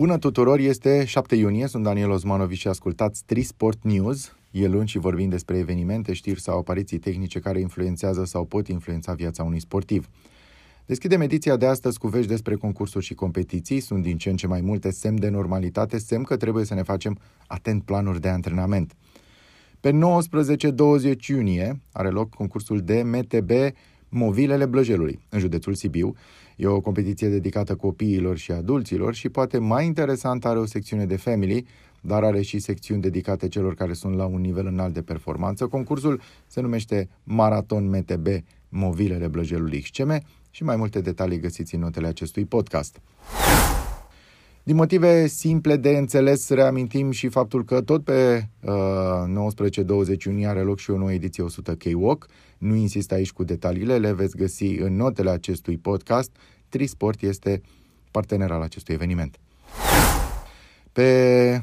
Bună tuturor, este 7 iunie, sunt Daniel Osmanovic și ascultați TriSport News. E luni și vorbim despre evenimente, știri sau apariții tehnice care influențează sau pot influența viața unui sportiv. Deschidem ediția de astăzi cu vești despre concursuri și competiții. Sunt din ce în ce mai multe semn de normalitate, semn că trebuie să ne facem atent planuri de antrenament. Pe 19-20 iunie are loc concursul de MTB Movilele Blăjelului, în județul Sibiu. E o competiție dedicată copiilor și adulților și poate mai interesant are o secțiune de family, dar are și secțiuni dedicate celor care sunt la un nivel înalt de performanță. Concursul se numește Maraton MTB Movilele Blăjelului XCM și mai multe detalii găsiți în notele acestui podcast. Din motive simple de înțeles, reamintim și faptul că tot pe 19-20 iunie are loc și o nouă ediție 100K Walk. Nu insist aici cu detaliile, le veți găsi în notele acestui podcast. TriSport este partener al acestui eveniment. Pe 2-4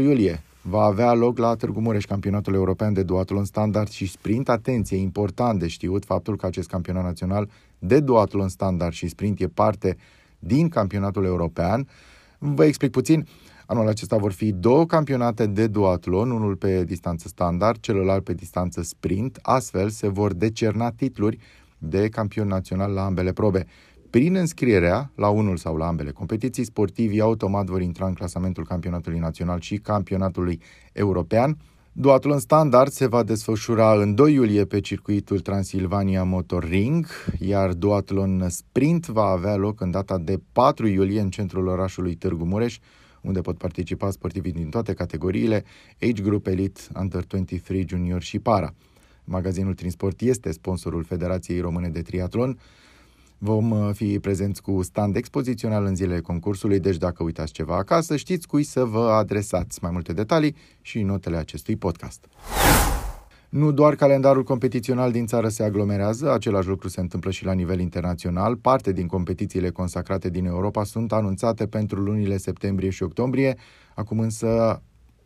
iulie va avea loc la Târgu Mureș Campionatul European de Duathlon Standard și Sprint. Atenție, important de știut faptul că acest campionat național de Duathlon Standard și Sprint e parte din campionatul european. Vă explic puțin. Anul acesta vor fi două campionate de duatlon, unul pe distanță standard, celălalt pe distanță sprint. Astfel se vor decerna titluri de campion național la ambele probe. Prin înscrierea la unul sau la ambele competiții, sportivii automat vor intra în clasamentul campionatului național și campionatului european. Duathlon Standard se va desfășura în 2 iulie pe circuitul Transilvania Motor Ring, iar Duathlon Sprint va avea loc în data de 4 iulie în centrul orașului Târgu Mureș, unde pot participa sportivii din toate categoriile, Age Group, Elite, Under 23, Junior și Para. Magazinul TriSport este sponsorul Federației Române de Triatlon. Vom fi prezenți cu stand expozițional în zilele concursului, deci dacă uitați ceva acasă, știți cui să vă adresați. Mai multe detalii și în notele acestui podcast. Nu doar calendarul competițional din țară se aglomerează, același lucru se întâmplă și la nivel internațional. Parte din competițiile consacrate din Europa sunt anunțate pentru lunile septembrie și octombrie. Acum însă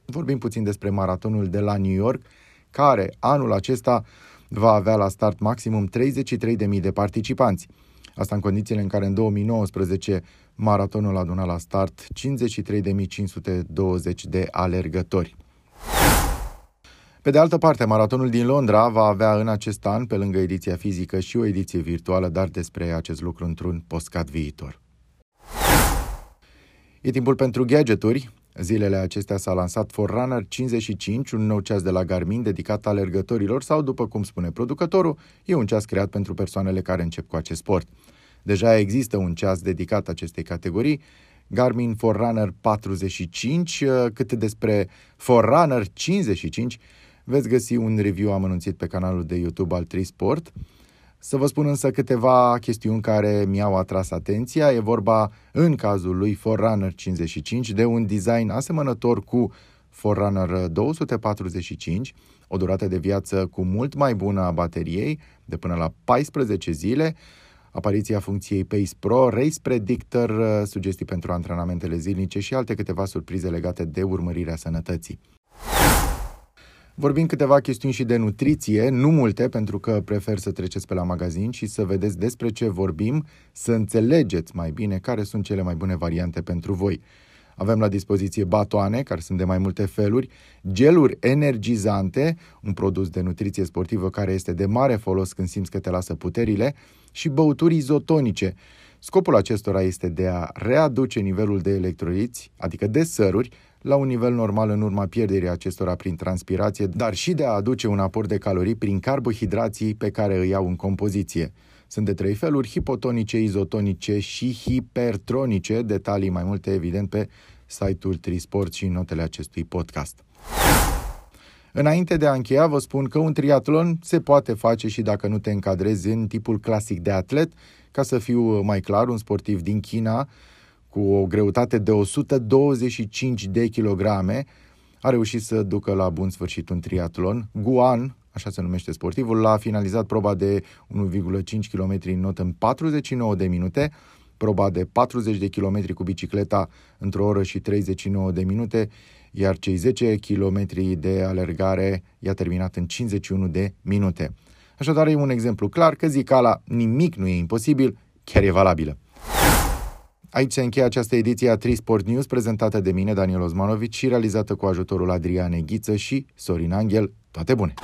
vorbim puțin despre maratonul de la New York, care anul acesta va avea la start maximum 33.000 de participanți. Asta în condițiile în care în 2019 maratonul aduna la start 53.520 de alergători. Pe de altă parte, maratonul din Londra va avea în acest an, pe lângă ediția fizică, și o ediție virtuală, dar despre acest lucru într-un podcast viitor. E timpul pentru gadgeturi. Zilele acestea s-a lansat Forerunner 55, un nou ceas de la Garmin dedicat alergătorilor sau, după cum spune producătorul, e un ceas creat pentru persoanele care încep cu acest sport. Deja există un ceas dedicat acestei categorii, Garmin Forerunner 45. Cât despre Forerunner 55, veți găsi un review amănunțit pe canalul de YouTube al TriSport. Să vă spun însă câteva chestiuni care mi-au atras atenția. E vorba, în cazul lui Forerunner 55, de un design asemănător cu Forerunner 245, o durată de viață cu mult mai bună a bateriei, de până la 14 zile, apariția funcției Pace Pro, Race Predictor, sugestii pentru antrenamentele zilnice și alte câteva surprize legate de urmărirea sănătății. Vorbim câteva chestiuni și de nutriție, nu multe, pentru că prefer să treceți pe la magazin și să vedeți despre ce vorbim, să înțelegeți mai bine care sunt cele mai bune variante pentru voi. Avem la dispoziție batoane, care sunt de mai multe feluri, geluri energizante, un produs de nutriție sportivă care este de mare folos când simți că te lasă puterile, și băuturi izotonice. Scopul acestora este de a readuce nivelul de electroliți, adică de săruri, la un nivel normal în urma pierderii acestora prin transpirație, dar și de a aduce un aport de calorii prin carbohidrații pe care îi au în compoziție. Sunt de 3 feluri: hipotonice, izotonice și hipertronice. Detalii mai multe, evident, pe site-ul TriSport și notele acestui podcast. Înainte de a încheia, vă spun că un triatlon se poate face și dacă nu te încadrezi în tipul clasic de atlet. Ca să fiu mai clar, un sportiv din China cu o greutate de 125 de kilograme a reușit să ducă la bun sfârșit un triatlon. Guan, așa se numește sportivul, l-a finalizat proba de 1,5 km în not în 49 de minute, proba de 40 de km cu bicicleta într-o oră și 39 de minute, iar cei 10 km de alergare i-a terminat în 51 de minute. Așadar, e un exemplu clar că zicala nimic nu e imposibil, chiar e valabilă. Aici se încheie această ediție a TriSport News, prezentată de mine, Daniel Osmanovic, și realizată cu ajutorul Adrian Eghiță și Sorin Anghel. Toate bune!